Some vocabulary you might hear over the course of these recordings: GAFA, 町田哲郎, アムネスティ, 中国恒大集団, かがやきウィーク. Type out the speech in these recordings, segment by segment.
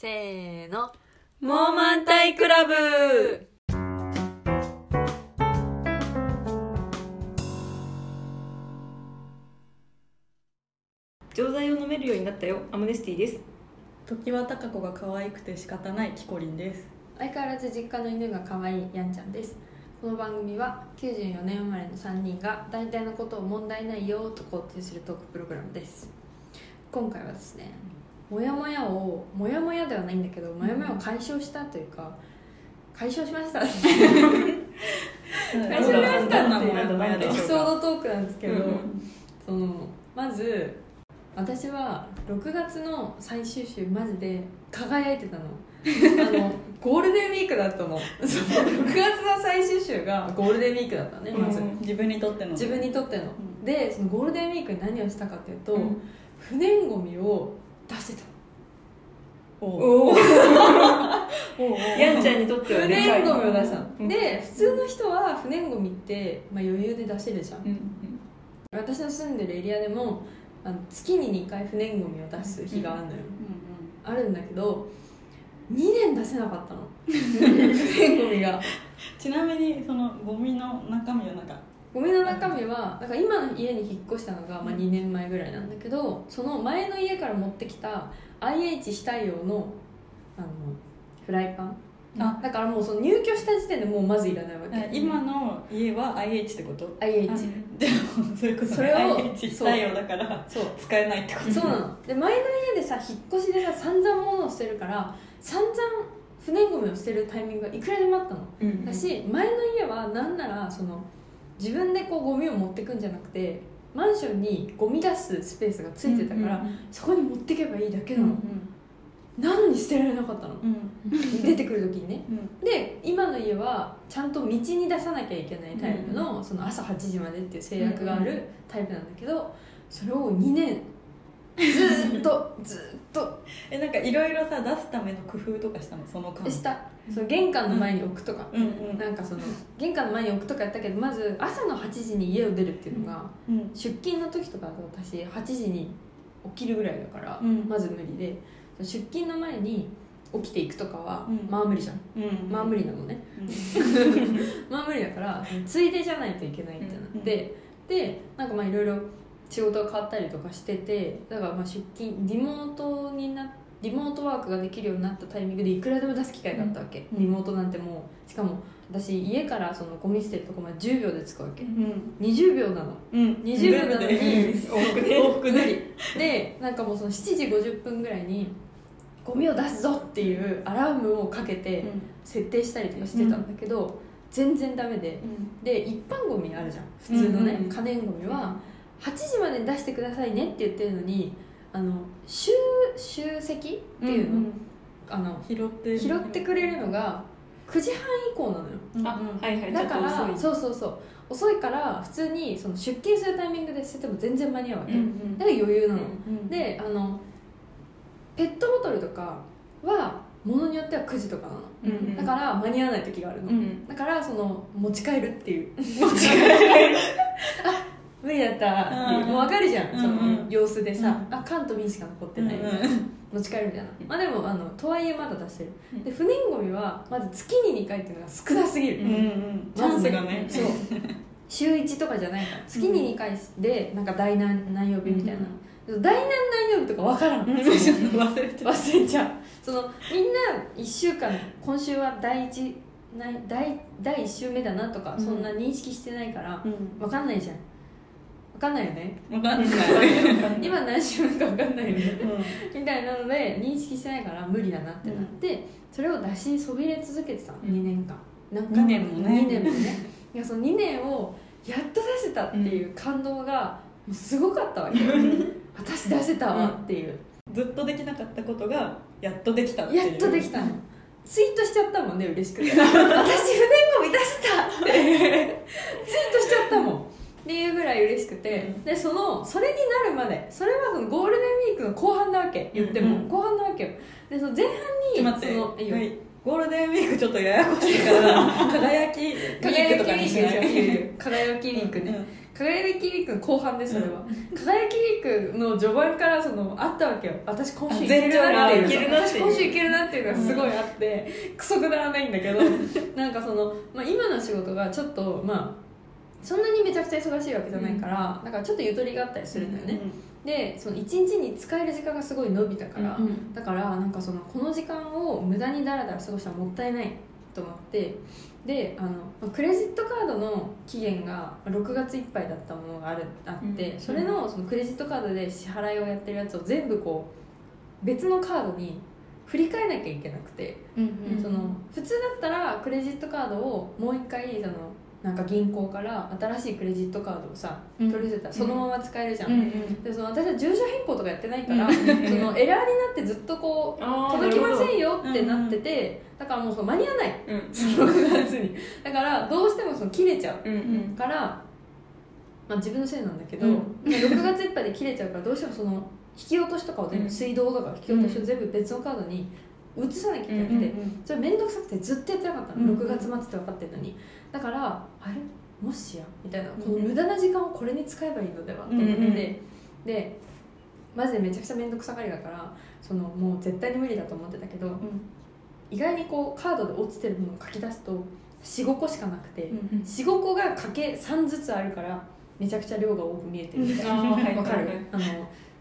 せーの、もう満タイクラブ。錠剤を飲めるようになったよ。アムネスティです。時は貴子が可愛くて仕方ないキコリンです。相変わらず実家の犬が可愛いやんちゃんです。この番組は94年生まれの3人が大体のことを問題ないよと肯定するトークプログラムです。今回はですね、もやもやではないんだけど、もやもやを解消したというか、解消しましたって解消しましたっていうエピソードトークなんですけど、まず私は6月の最終週マジで輝いてたのゴールデンウィークだったの6月の最終週がゴールデンウィークだったね、まず自分にとってので、そのゴールデンウィークに何をしたかっていうと、不燃ゴミを出してた。おおやんちゃんにとってはね、不燃ゴミを出したので、普通の人は不燃ゴミって、まあ、余裕で出せるじゃん、私の住んでるエリアでも月に2回不燃ゴミを出す日があるのよ、あるんだけど2年出せなかったの不燃ゴミがちなみにそのゴミの中身はなんか今の家に引っ越したのが、まあ、2年前ぐらいなんだけど、その前の家から持ってきた IH 非対応の、フライパン、だからもうその入居した時点でもうまずいらないわけ。今の家は IH ってこと？ IH でもそれこそ IH 非対応だから使えないってこと。そうなので、前の家でさ、引っ越しでさ、散々物を捨てるから、散々不燃ゴミを捨てるタイミングがいくらでもあったの、だし前の家はなんならその自分でこうゴミを持ってくんじゃなくて、マンションにゴミ出すスペースがついてたから、そこに持ってけばいいだけなの、なのに捨てられなかったの、出てくる時にね、で今の家はちゃんと道に出さなきゃいけないタイプの、その朝8時までっていう制約があるタイプなんだけど、それを2年ずっとなんかいろいろさ、出すための工夫とかしたの？その間したその玄関の前に置くとか、なんかその玄関の前に置くとかやったけど、まず朝の8時に家を出るっていうのが、出勤の時とか私8時に起きるぐらいだから、まず無理で、出勤の前に起きていくとかは、まあ無理じゃん、まあ無理なのね、まあ無理だからついでじゃないといけないってなって、でなんかまあいろいろ仕事が変わったりとかしてて、だからまあ出勤リモートワークができるようになったタイミングでいくらでも出す機会があったわけ、リモートなんてもう、しかも私家からそのゴミ捨てるとこまで10秒で着くわけ、20秒なの、20秒なのに往復無理で、なんかもうその7時50分ぐらいにゴミを出すぞっていうアラームをかけて設定したりとかしてたんだけど、全然ダメで、で一般ゴミあるじゃん、普通のね、可燃ゴミは8時までに出してくださいねって言ってるのに、集積っていうの、拾ってくれるのが9時半以降なのよ、だから遅いから普通にその出勤するタイミングで捨てても全然間に合うわけ、だから余裕なの、でペットボトルとかはものによっては9時とかなの、だから間に合わない時があるの、だからその持ち帰るっていうあ無理だったってもう分かるじゃん、その様子でさ、あ、缶と瓶しか残ってないみたいな、持ち帰るみたいな、まあでもとはいえまだ出してる、で不燃ゴミはまず月に2回っていうのが少なすぎる、チャンスがね、そう週1とかじゃないから、月に2回でなんか第何何曜日みたいな、第何何曜日とか分からん、忘れちゃうそのみんな1週間今週は第1週目だなとかそんな認識してないから分かんないじゃん、分かんないよね、分かんない今何週目か分かんないよねみたいなので認識してないから無理だなってなって、それを出しそびれ続けてたの、2年間2年もねいや、その2年をやっと出せたっていう感動がもうすごかったわけ私出せたわっていう、ずっとできなかったことがやっとできたっていう、やっとできたの、ツイートしちゃったもんね、嬉しくて私不燃ゴミ出せたってツイートしちゃったもんっていうぐらい嬉しくて、でそれになるまで、それはそのゴールデンウィークの後半なわけ、言っても後半なわけよ、でその前半にちょっと待って、ゴールデンウィークちょっとややこしいから輝きウィークとかにしない、輝きウィークね、輝きりくん後半ですそれは、うん、輝きりくんの序盤からそのあったわけよ。私今週いけるなっていうの、私今週いけるなっていうのがすごいあって、うん、クソくだらないんだけどなんかその、まあ、今の仕事がちょっとまあそんなにめちゃくちゃ忙しいわけじゃないから、うん、だからちょっとゆとりがあったりするんだよね、うん、でその1日に使える時間がすごい伸びたから、うん、だからなんかそのこの時間を無駄にダラダラ過ごしたらもったいないと思って、でクレジットカードの期限が6月いっぱいだったものがあって、うん、そのクレジットカードで支払いをやってるやつを全部こう別のカードに振り替えなきゃいけなくて、うんうん、その普通だったらクレジットカードをもう一回なんか銀行から新しいクレジットカードをさ、うん、取り寄せたらそのまま使えるじゃん、うんうん、でその私は住所変更とかやってないから、うん、そのエラーになってずっとこう届きませんよってなってて、だからもうその間に合わない、うん、その月にだからどうしてもその切れちゃう、うん、から、まあ、自分のせいなんだけど、うん、6月いっぱいで切れちゃうからどうしてもその引き落としとかを全部水道とか引き落としを全部別のカードに移さなきゃいけなくて、うんうんうん、それ面倒くさくてずっとやってなかったの、うんうん、6月末って分かってるのに、だからあれもしやみたいな、この無駄な時間をこれに使えばいいのではと思って、うんうん、でマジでめちゃくちゃ面倒くさがりだからそのもう絶対に無理だと思ってたけど、うん、意外にこうカードで落ちてるものを書き出すと 4,5 個しかなくて、うんうん、4,5 個が掛け3ずつあるからめちゃくちゃ量が多く見えてるみたいな分かる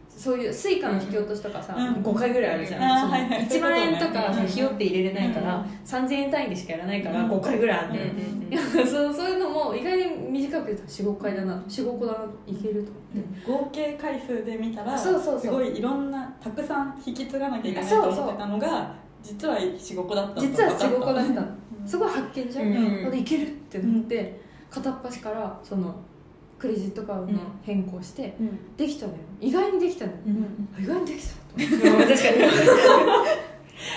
そういうスイカの引き落としとかさ、うん、5回ぐらいあるじゃん、その1万円とかひよって入れれないから、うんうん、3000円単位でしかやらないから5回ぐらいあって、うんうん、そういうのも意外に短く言うと 4,5 回だな、4,5 個だなといけると思って、うん、合計回数で見たらすごいいろんなたくさん引き継がなきゃいけないと思ってたのが実は 4,5 個だった、実は 4,5 個だった、うん、すごい発見じゃん、うん、でいけるってなって、うん、片っ端からそのクレジットカードの変更して、うん、できたのよ、意外にできたのよ、うん、意外にできたと思って確かに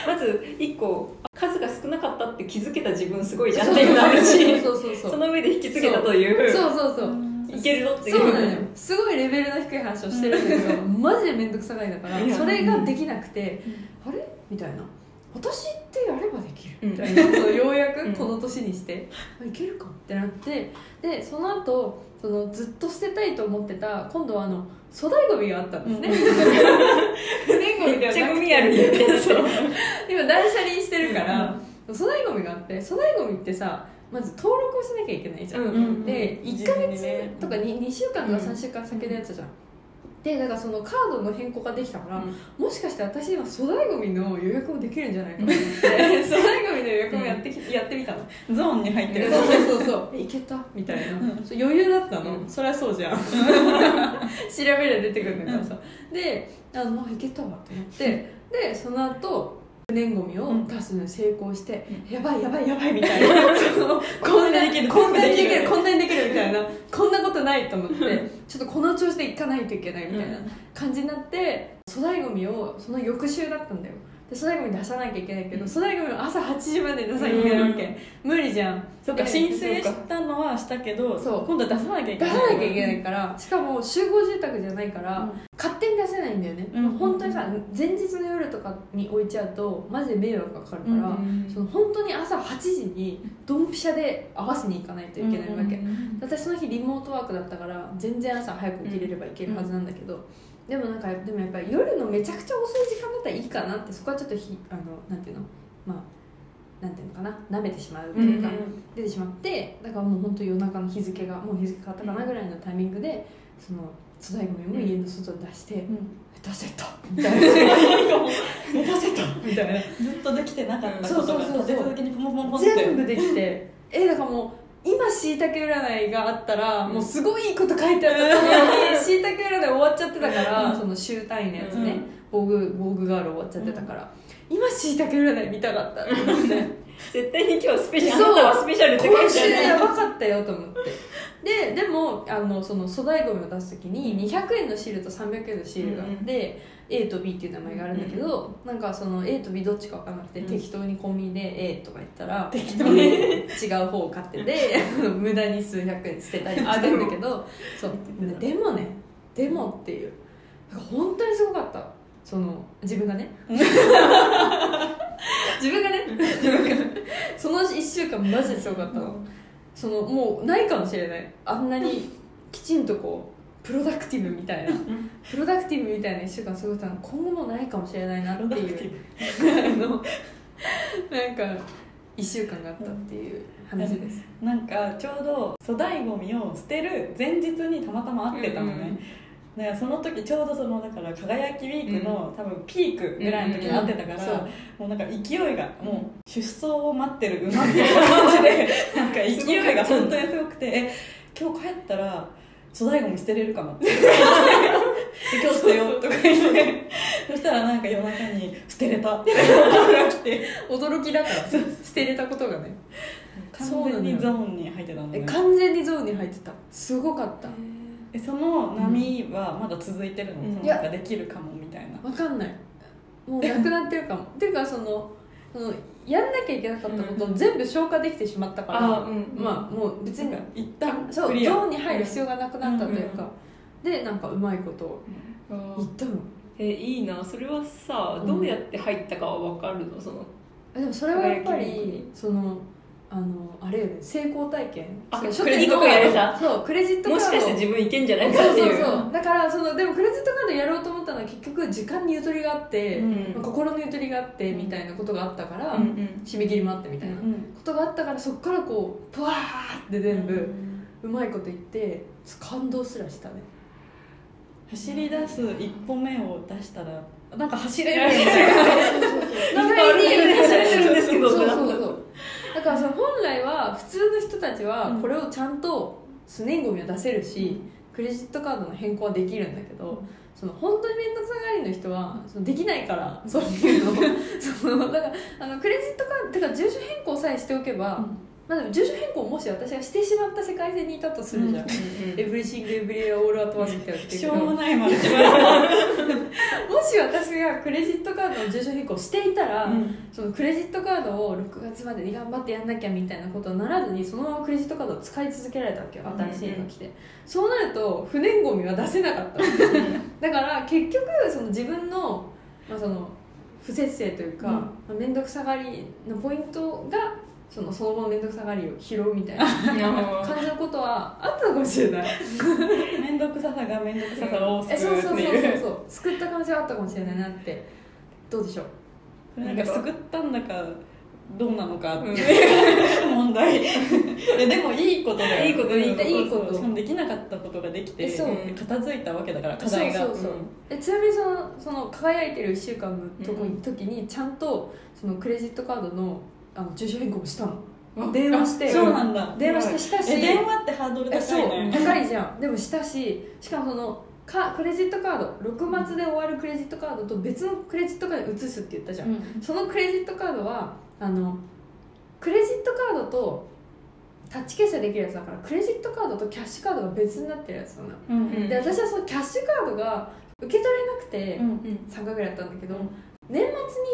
まず1個数が少なかったって気づけた自分すごいじゃんっていうのがあるし、その上で引き継げたというそういけるぞっていうそうなのよ、すごいレベルの低い話をしてるんだけど、うん、マジで面倒くさがりだからそれができなくて、うん、あれみたいな、私ってやればできるみたいなことをようやくこの年にして、うん、いけるかってなって、でその後そのずっと捨てたいと思ってた今度は粗大ゴミがあったんですね、不燃ゴミではなくてめっちゃゴミあるって言って今断捨離してるから、うん、粗大ゴミがあって、粗大ゴミってさまず登録をしなきゃいけないじゃん、うんうんうん、で1ヶ月とか 2週間とか3週間先のやつじゃん、うんうんで、だからそのカードの変更ができたから、うん、もしかして私今粗大ゴミの予約もできるんじゃないかと思って粗大ゴミの予約もやってみたの、ゾーンに入ってる、そういけたみたいな、うん、余裕だったの、うん、そりゃそうじゃん調べれば出てくるんだからさ、うん、でいけたわと思って、でその後不燃ゴミを出すのに成功して、うん、やばいやばいやばいみたいなこんなにできるみたいなこんなことないと思ってちょっとこの調子でいかないといけないみたいな感じになって、うん、粗大ゴミをその翌週だったんだよ、で粗大ゴミ出さなきゃいけないけど、うん、粗大ゴミを朝8時まで出さなきゃいけないわけ、うん、無理じゃん、そうか申請したのはしたけど今度は出さなきゃいけないから、うん、しかも集合住宅じゃないから、うん、勝手に出せないんだよね、うん、本当にさ前日の夜とかに置いちゃうとマジで迷惑がかかるから、うん、その本当に朝8時にドンピシャで合わせに行かないといけないわけ、うん、私その日リモートワークだったから全然朝早く起きれればいけるはずなんだけど、うんうん、でもやっぱり夜のめちゃくちゃ遅い時間だったらいいかなって、そこはちょっとなんていうの、まあなんていうのかな、なめてしまうというか、うんうん、出てしまって、だからもう本当夜中の日付変わったかなぐらいのタイミングでその粗大ゴミも家の外に出して、うんうん、出せたみたいな出せたみたいなずっとできてなかったことが立て続けにポンポンポンって全部できてだからもう今しいたけ占いがあったらもうすごいいいこと書いてあったのにしいたけ占い終わっちゃってたからその週単位のやつね、防具ガール終わっちゃってたから今しいたけ占い見たかったと思って絶対に今日スペシャル、あなたはスペシャルって書いてある、今週やばかったよと思って、でもその粗大ゴミを出す時に200円のシールと300円のシールがあって、うん、A と B っていう名前があるんだけど、うん、なんかその A と B どっちか分からなくて、うん、適当にコンビニで A とか言ったら適当に違う方を買ってて無駄に数百円捨てたりしてるんだけどそうでもっていう、なんか本当にすごかった、その自分がねその1週間マジですごかったの、そのもうないかもしれない、あんなにきちんとこうプロダクティブみたいな1週間過ごしたの今後もないかもしれないなっていうなんか1週間があったっていう話です、うん、なんかちょうど粗大ゴミを捨てる前日にたまたま会ってたのね、うんうん、だからその時ちょうどそのだから輝きウィークの、うん、多分ピークぐらいの時に会ってたから、うんうんうん、もうなんか勢いがもう出走を待ってる馬みたいな感じでなんか勢いが本当にすごくて今日帰ったら粗大ゴミ捨てれるかもって今日捨てようとか言って そしたらなんか夜中に捨てれたって驚きだから捨てれたことがね完全にゾーンに入ってたのね完全にゾーンに入ってたすごかったその波はまだ続いてるの、うん、そのなんかできるかもみたいな分かんないもうなくなってるかもっていうかそのやんなきゃいけなかったことを全部消化できてしまったから、うん、まあもう別に一旦そうゾーンに入る必要がなくなったというか、うん、でなんかうまいことを言ったの、いいなそれはさどうやって入ったかは分かるのそのでもそれはやっぱりそのあれよね成功体験クレジットカードそうクレジットカードもしかして自分いけんじゃないかっていうそうだからでもクレジットカードやろうと思ったのは結局時間にゆとりがあって、うんうん、心のゆとりがあってみたいなことがあったから、うんうん、締め切りもあってみたいなことがあったからそっからこうプワーって全部うまいこと言って感動すらしたね走り出す一歩目を出したらなんか走れるんですよなんか歩いてる走れてるんですけどそうだから本来は普通の人たちはこれをちゃんとすねんごみを出せるしクレジットカードの変更はできるんだけど本当に面倒くさがりの人はできないからそういうのだからクレジットカードてか住所変更さえしておけば、うんまあ、でも住所変更もし私がしてしまった世界線にいたとするじゃん、うん、エブリシングエブリエオールアットワンスみたいなしょうもないもんもし私がクレジットカードの住所変更していたら、うん、そのクレジットカードを6月までに頑張ってやんなきゃみたいなことにならずにそのままクレジットカードを使い続けられたわけよ新しいの来て、うん、そうなると不燃ゴミは出せなかっただから結局その自分の、まあ、その不節制というか、うんまあ、面倒くさがりのポイントがそのまま面倒くさがりを拾うみたいな感じのことはあったのかもしれない面倒くささが面倒くささを救うっていうそう救った感じはあったかもしれないなってどうでしょうなんか救ったんだかどうなのかっていう、うん、問題でもいいことだよいいこといいことしかもできなかったことができて片付いたわけだから課題がちなみにその輝いてる1週間の時にちゃんとそのクレジットカードの住所変更したの電話してそうなんだ電話してしたし電話ってハードル高いねそう高いじゃんでもしたししかもクレジットカード6末で終わるクレジットカードと別のクレジットカードに移すって言ったじゃん、うん、そのクレジットカードはクレジットカードとタッチ決済できるやつだからクレジットカードとキャッシュカードが別になってるやつなの、うんうん、で私はそのキャッシュカードが受け取れなくて、うんうん、3回ぐらいやったんだけど、うん年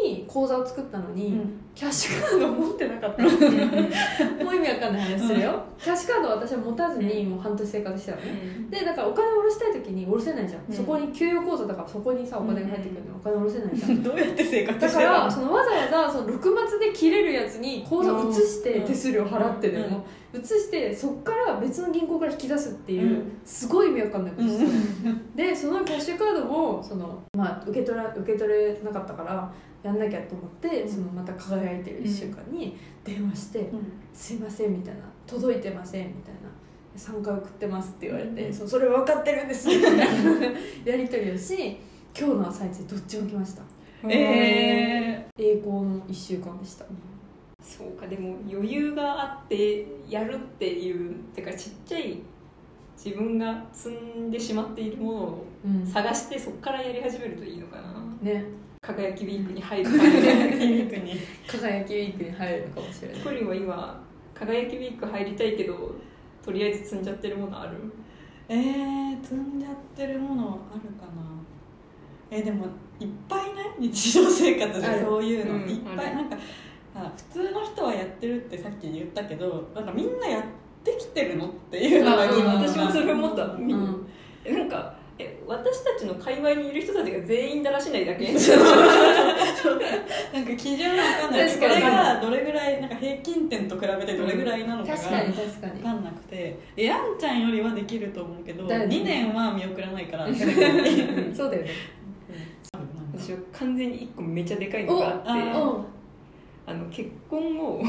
末に口座を作ったのに、うん、キャッシュカードを持ってなかったもう意味わかんない話するよ、うん、キャッシュカードを私は持たずにもう半年生活してたのね、うん、でだからお金を下ろしたい時に下ろせないじゃん、うん、そこに給与口座だからそこにさお金が入ってくるのにお金を下ろせないじゃん、うん、どうやって生活してるのだからわざわざ6末で切れるやつに口座を移して手数料払ってでも移してそっから別の銀行から引き出すっていう、うん、すごい意味わかんないことしてる、うん、でそのキャッシュカードもまあ、受け取れなかったからやんなきゃと思ってまた輝いてる1週間に電話して「うん、すいません」みたいな「届いてません」みたいな「3回送ってます」って言われて「それ分かってるんです」みたいなやり取りをし今日の朝一どっちも来ました栄光の1週間でしたそうかでも余裕があってやるっていうてかちっちゃい自分が積んでしまっているものを探してそこからやり始めるといいのかな、うん、ね輝きウィークに入るかもしれない輝きウィークに入るのかもしれないコリンは今輝きウィーク入りたいけどとりあえず積んじゃってるものある積んじゃってるものあるかなでもいっぱいない日常生活でそういうの、うん、いっぱいなんか普通の人はやってるってさっき言ったけどなんかみんなやってきてるのっていうのが私もそれ思った、うん、なんか私たちの界隈にいる人たちが全員だらしないだけなんか基準が分かんない。これがどれぐらいなんか平均点と比べてどれぐらいなのかが分かんなくて、あんちゃんよりはできると思うけど、ね、2年は見送らないからそうだよね。私は完全に1個めちゃでかいのがあって、結婚を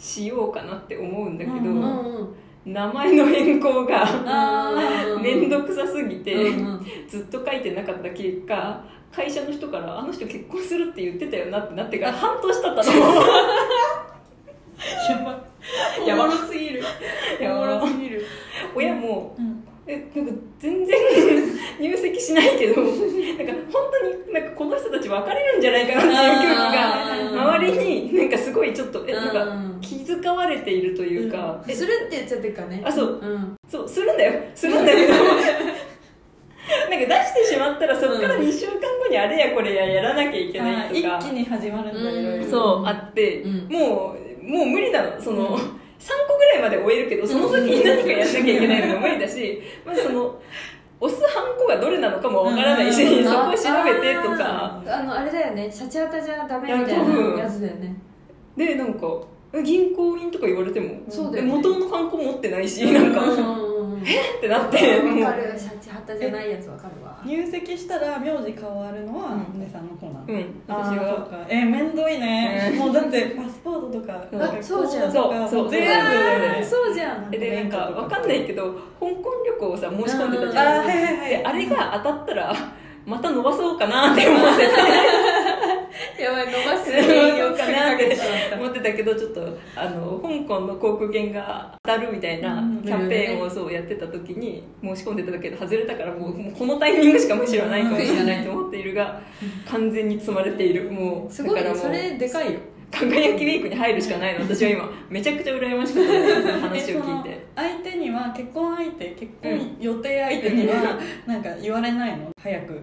しようかなって思うんだけど、名前の変更が面倒くさすぎてずっと書いてなかった結果、会社の人からあの人結婚するって言ってたよなってなってから半年経ったのやばおもろすぎる親も、なんか全然入籍しないけど、なんか本当になんかこの人たち別れるんじゃないかなっていう空気が周りになんかすごいちょっとなんか気遣われているというか、するって言っちゃってるからね。あ、そう、そうするんだよ、するんだけどなんか出してしまったらそこから2週間後にあれやこれややらなきゃいけないとか一気に始まるんだよ、そうあって、もう無理なの、その。3個ぐらいまで終えるけど、その時に何かやんなきゃいけないのが無理だしまずその押すハンコがどれなのかもわからないし、そこを調べてとか、あれだよね、シャチハタじゃダメみたいなやつだよね。でなんか銀行員とか言われても、元のハンコ持ってないし、なんかえってなって、分かる、シャチハタじゃないやつ分かるわ。入籍したら名字変わるのはねさんのコーナー、私は面倒いね、もうだってパスポートとかそうじゃん、そうじゃん。でなんか分かんないけど香港旅行をさ申し込んでたじゃん、であれが当たったらまた伸ばそうかなって思ってて、やばい、伸ばそうかなって思ってたけど、ちょっと香港の航空券が当たるみたいなキャンペーンをそうやってた時に申し込んでたけど外れたから、もうこのタイミングしかむしろないかもしれないと思っているが、完全に積まれている。もうすごい、それでかいよ。輝きウィークに入るしかないの。私は今めちゃくちゃ羨ましくて、話を聞いて相手には結婚相手、結婚予定相手にはなんか言われないの、早く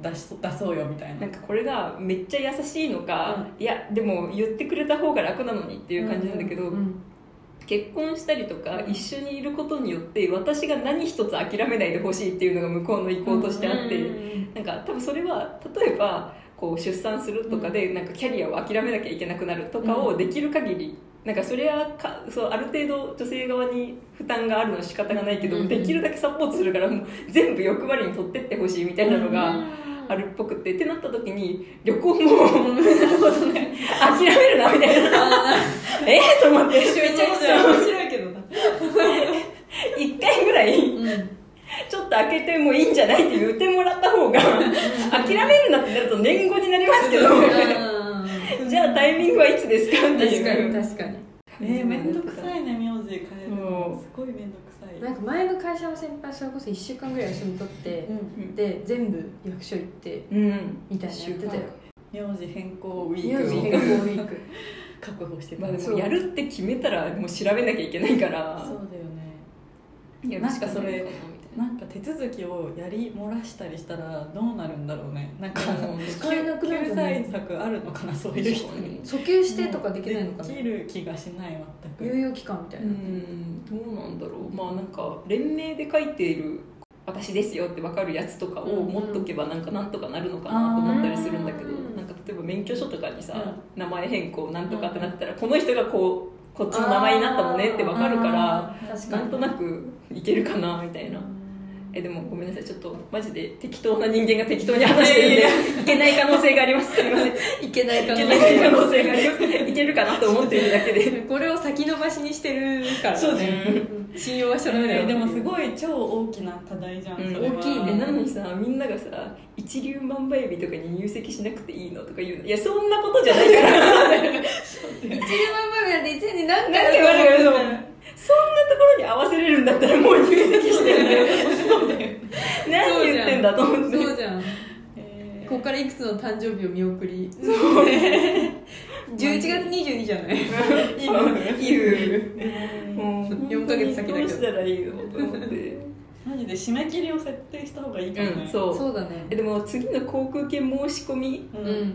出そうよみたいな。なんかこれがめっちゃ優しいのか、いやでも言ってくれた方が楽なのにっていう感じなんだけど、結婚したりとか一緒にいることによって私が何一つ諦めないでほしいっていうのが向こうの意向としてあって、なんか多分それは例えばこう出産するとかでなんかキャリアを諦めなきゃいけなくなるとかをできる限り、なんかそれはそうある程度女性側に負担があるのは仕方がないけど、できるだけサポートするからもう全部欲張りに取ってってほしいみたいなのがあるっぽくて、ってなった時に旅行も諦めるなみたいなと思って、めちゃくちゃ面白いけどな1回ぐらいちょっと開けてもいいんじゃないって言ってもらった方が諦めるなってなると年後になりますけどじゃあタイミングはいつですかっていう。確かにめんどくさいね、名字変えるのすごいめんどくさい。なんか前の会社の先輩、それこそ1週間ぐらい休み取ってで全部役所行ってみたいなやってたよ、名字変更ウィーク。名字変更ウィーク確保してた。やるって決めたらもう調べなきゃいけないから、そうだよね。確かそれなんか手続きをやり漏らしたりしたらどうなるんだろうね。なんか使えなくなる、救済策あるのかな、そういう人に訴求してとかできないのかな。できる気がしない、全く猶予期間みたいな。どうなんだろう。まあなんか連名で書いている私ですよって分かるやつとかを持っとけばなんかなんとかなるのかなと思ったりするんだけど、なんか例えば免許証とかにさ、名前変更なんとかってなったらこの人がこっちの名前になったのねって分かるからなんとなくいけるかなみたいな。でもごめんなさい、ちょっとマジで適当な人間が適当に話してるんでいけない可能性があります。すみません、いけない可能性があります。いけるかなと思っているだけでこれを先延ばしにしてるからね、信用はしょうがない。でもすごい超大きな課題じゃん、大きいね。なのにさ、みんながさ一粒万倍日とかに入籍しなくていいのとか言うの、いやそんなことじゃないから、一粒万倍日なんて一年に何回言われるの、そんなところに合わせれるんだったらもう入籍してるんだよ何言ってんだと思って。そうじゃん、ここからいくつの誕生日を見送り、そうね11月22じゃない、もう4ヶ月先だけどどうしたらいいのと思ってマジで締め切りを設定した方がいいかもね。そうだね。でも次の航空券申し込み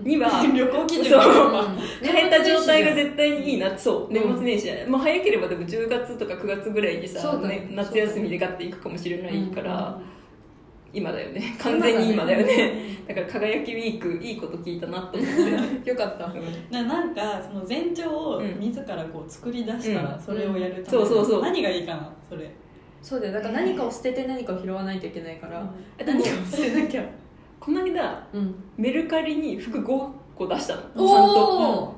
には旅行基準を変えた状態が絶対にいいな。そう年末年始じゃない、早ければでも10月とか9月ぐらいにさ、夏休みでガッて行くかもしれないから、今だよね、完全に今だよね。だから輝きウィークいいこと聞いたなと思ってよかった。なんかその前兆を自らこう作り出したらそれをやるために何がいいかな、それ。そうだよ、だから何かを捨てて何かを拾わないといけないから、何かを捨てなきゃ。この間、メルカリに服5個出したの、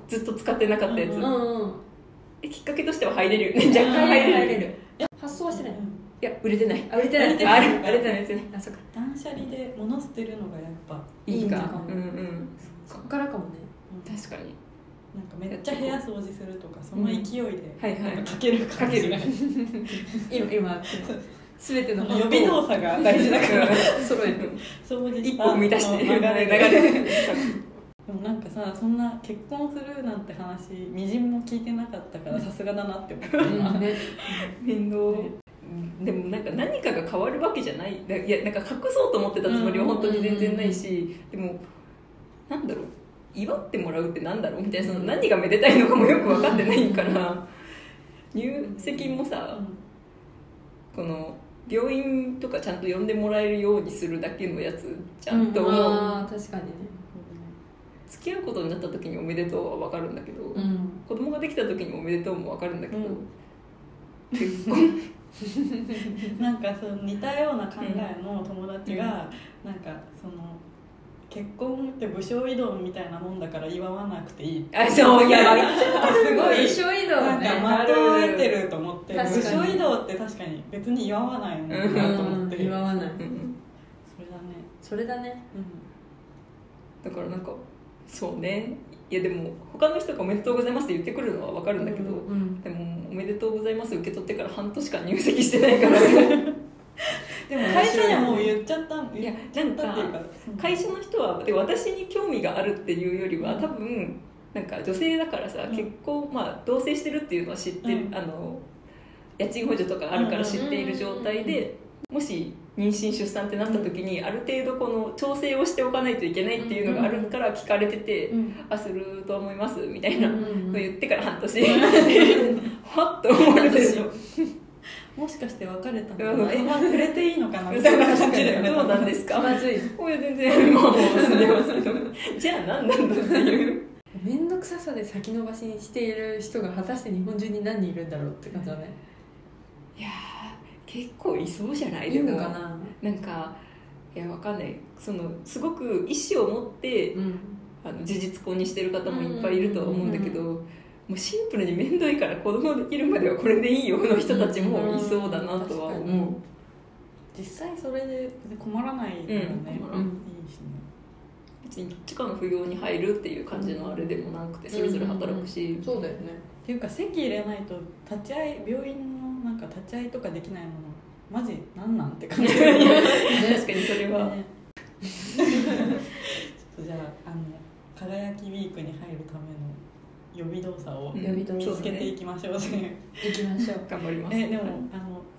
ちゃんとずっと使ってなかったやつ。きっかけとしては入れるよね、若干入れる。発送はしてない。いや、売れてない。売れてない。売れてないですね。あ、そっか。断捨離で物捨てるのがやっぱいいんかも。そっからかもね。確かに。なんかめっちゃ部屋掃除するとか、その勢いでかけるかける。今すべての予備動作が大事だから。揃える。掃除一歩満たして流れ。でもなんかさ、そんな結婚するなんて話みじんも聞いてなかったからさすがだなって思ったな。面倒。でもなんか何かが変わるわけじゃない、いやなんか隠そうと思ってたつもりは本当に全然ないし、でもなんだろう、祝ってもらうってなんだろうみたいな、その何がめでたいのかもよく分かってないから入籍もさ、この病院とかちゃんと呼んでもらえるようにするだけのやつちゃんと、あ確かにね、付き合うことになった時におめでとうは分かるんだけど、子供ができた時におめでとうも分かるんだけど、結婚なんかその似たような考えの友達が、なんかその結婚って部署移動みたいなもんだから祝わなくていいって、あ、そういやすごい部署移動なんか的を得てると思って、部署移動って確かに別に祝わないもんなと思って、祝わない、それだねそれだね、だからなんかそうね、いやでも他の人が「おめでとうございます」って言ってくるのは分かるんだけど、でも「おめでとうございます」受け取ってから半年間入籍してないからでも会社にはもう言っちゃったんで、いやなんか会社の人はで私に興味があるっていうよりは、多分なんか女性だからさ、結婚まあ同棲してるっていうのは知ってる、あの家賃補助とかあるから知っている状態で、もし妊娠出産ってなった時にある程度この調整をしておかないといけないっていうのがあるから聞かれてて、あ、すると思いますみたいなの言ってから半年はっと思われてるのもしかして別れたのかな、触れていいのかなみたいな感じで、どうなんですか、まずい、こういう全然もう進んでますけど、じゃあ何なんだっていう、面倒くささで先延ばしにしている人が果たして日本中に何人いるんだろうって感じだね。いや結構いそうじゃない？でもなんか、いやわかんない、そのすごく意思を持って、あの事実婚にしてる方もいっぱいいるとは思うんだけど、もうシンプルに面倒いから子供できるまではこれでいいよの人たちもいそうだなとは思う、実際それで困らないよね、いいしね、別にどっちかの扶養に入るっていう感じのあれでもなくて、それぞれ働くし、そうだよね、っていうか籍入れないと立ち会い、病院のなんか立ち会いとかできないものマジなんなんって感じ確かにそれはちょっとじゃあ、輝きウィークに入るための予備動作を見つけていきましょう、ね、いきましょう頑張ります。でも、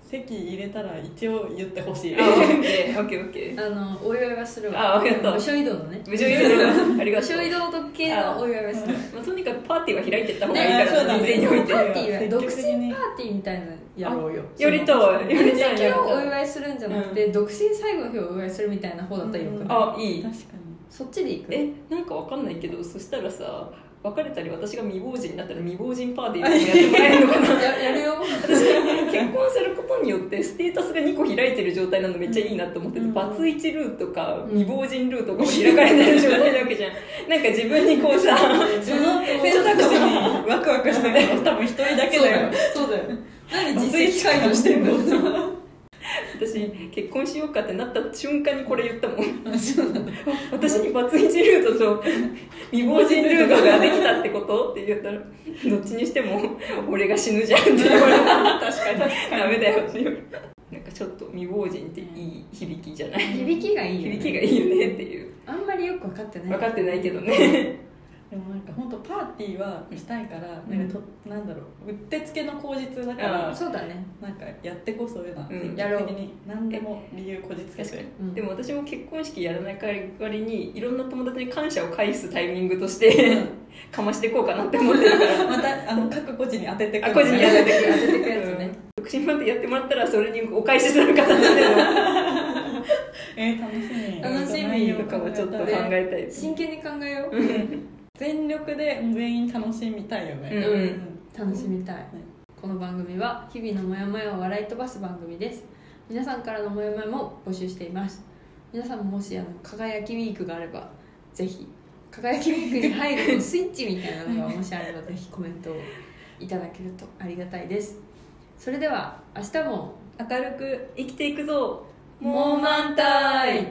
席入れたら一応言ってほしい、お祝いはするわ、分かった、部署移動のね、部署移動時計のお祝いはする、まあ、とにかくパーティーは開いてった方がいいから、全然においてパーティーは独身パーティーみたいなやろうよ、よりと席をお祝いするんじゃなくて独身最後の日をお祝いするみたいな方だったらいいのかな、いい、確かにそっちでいく、なんか分かんないけど、そしたらさ、別れたり私が未亡人になったら未亡人パーティーやってもらえるのかなやるよ私結婚することによってステータスが2個開いてる状態なのめっちゃいいなと思ってて、バツイチルートか未亡人ルートかも開かれてる状態なわけじゃんなんか自分にこうさ選択肢にワクワクしてね、多分一人だけだよ、そうだよ、何実績解除してんの私結婚しようかってなった瞬間にこれ言ったもんそうなんだ私にバツイチルートと未亡人ルートができたってことって言ったら、どっちにしても俺が死ぬじゃんって言われた確かにダメだよって言われたなんかちょっと未亡人っていい響きじゃない、響きがいいよね、響きがいいよねっていう、あんまりよく分かってない、分かってないけどねでもなんか本当パーティーはしたいから、なんだろう、うってつけの口実だから、そうだね。なんかやってこそな、やろう。何でも理由こじつけて。でも私も結婚式やらない代わりにいろんな友達に感謝を返すタイミングとしてかましていこうかなって思ってるから。また各個人に当ててくる。個人に当ててくる。当ててくるやつね。独身パーティーやってもらったらそれにお返しする形でも。楽しみ。難易度とかもちょっと考えたい。真剣に考えよう。全力で全員楽しみたいよね。うんうん、楽しみたい、ね。この番組は日々のモヤモヤを笑い飛ばす番組です。皆さんからのモヤモヤも募集しています。皆さんももし輝きウィークがあればぜひ輝きウィークに入るスイッチみたいなのがもしあればぜひコメントをいただけるとありがたいです。それでは明日も明るく生きていくぞ。モーマンタイ。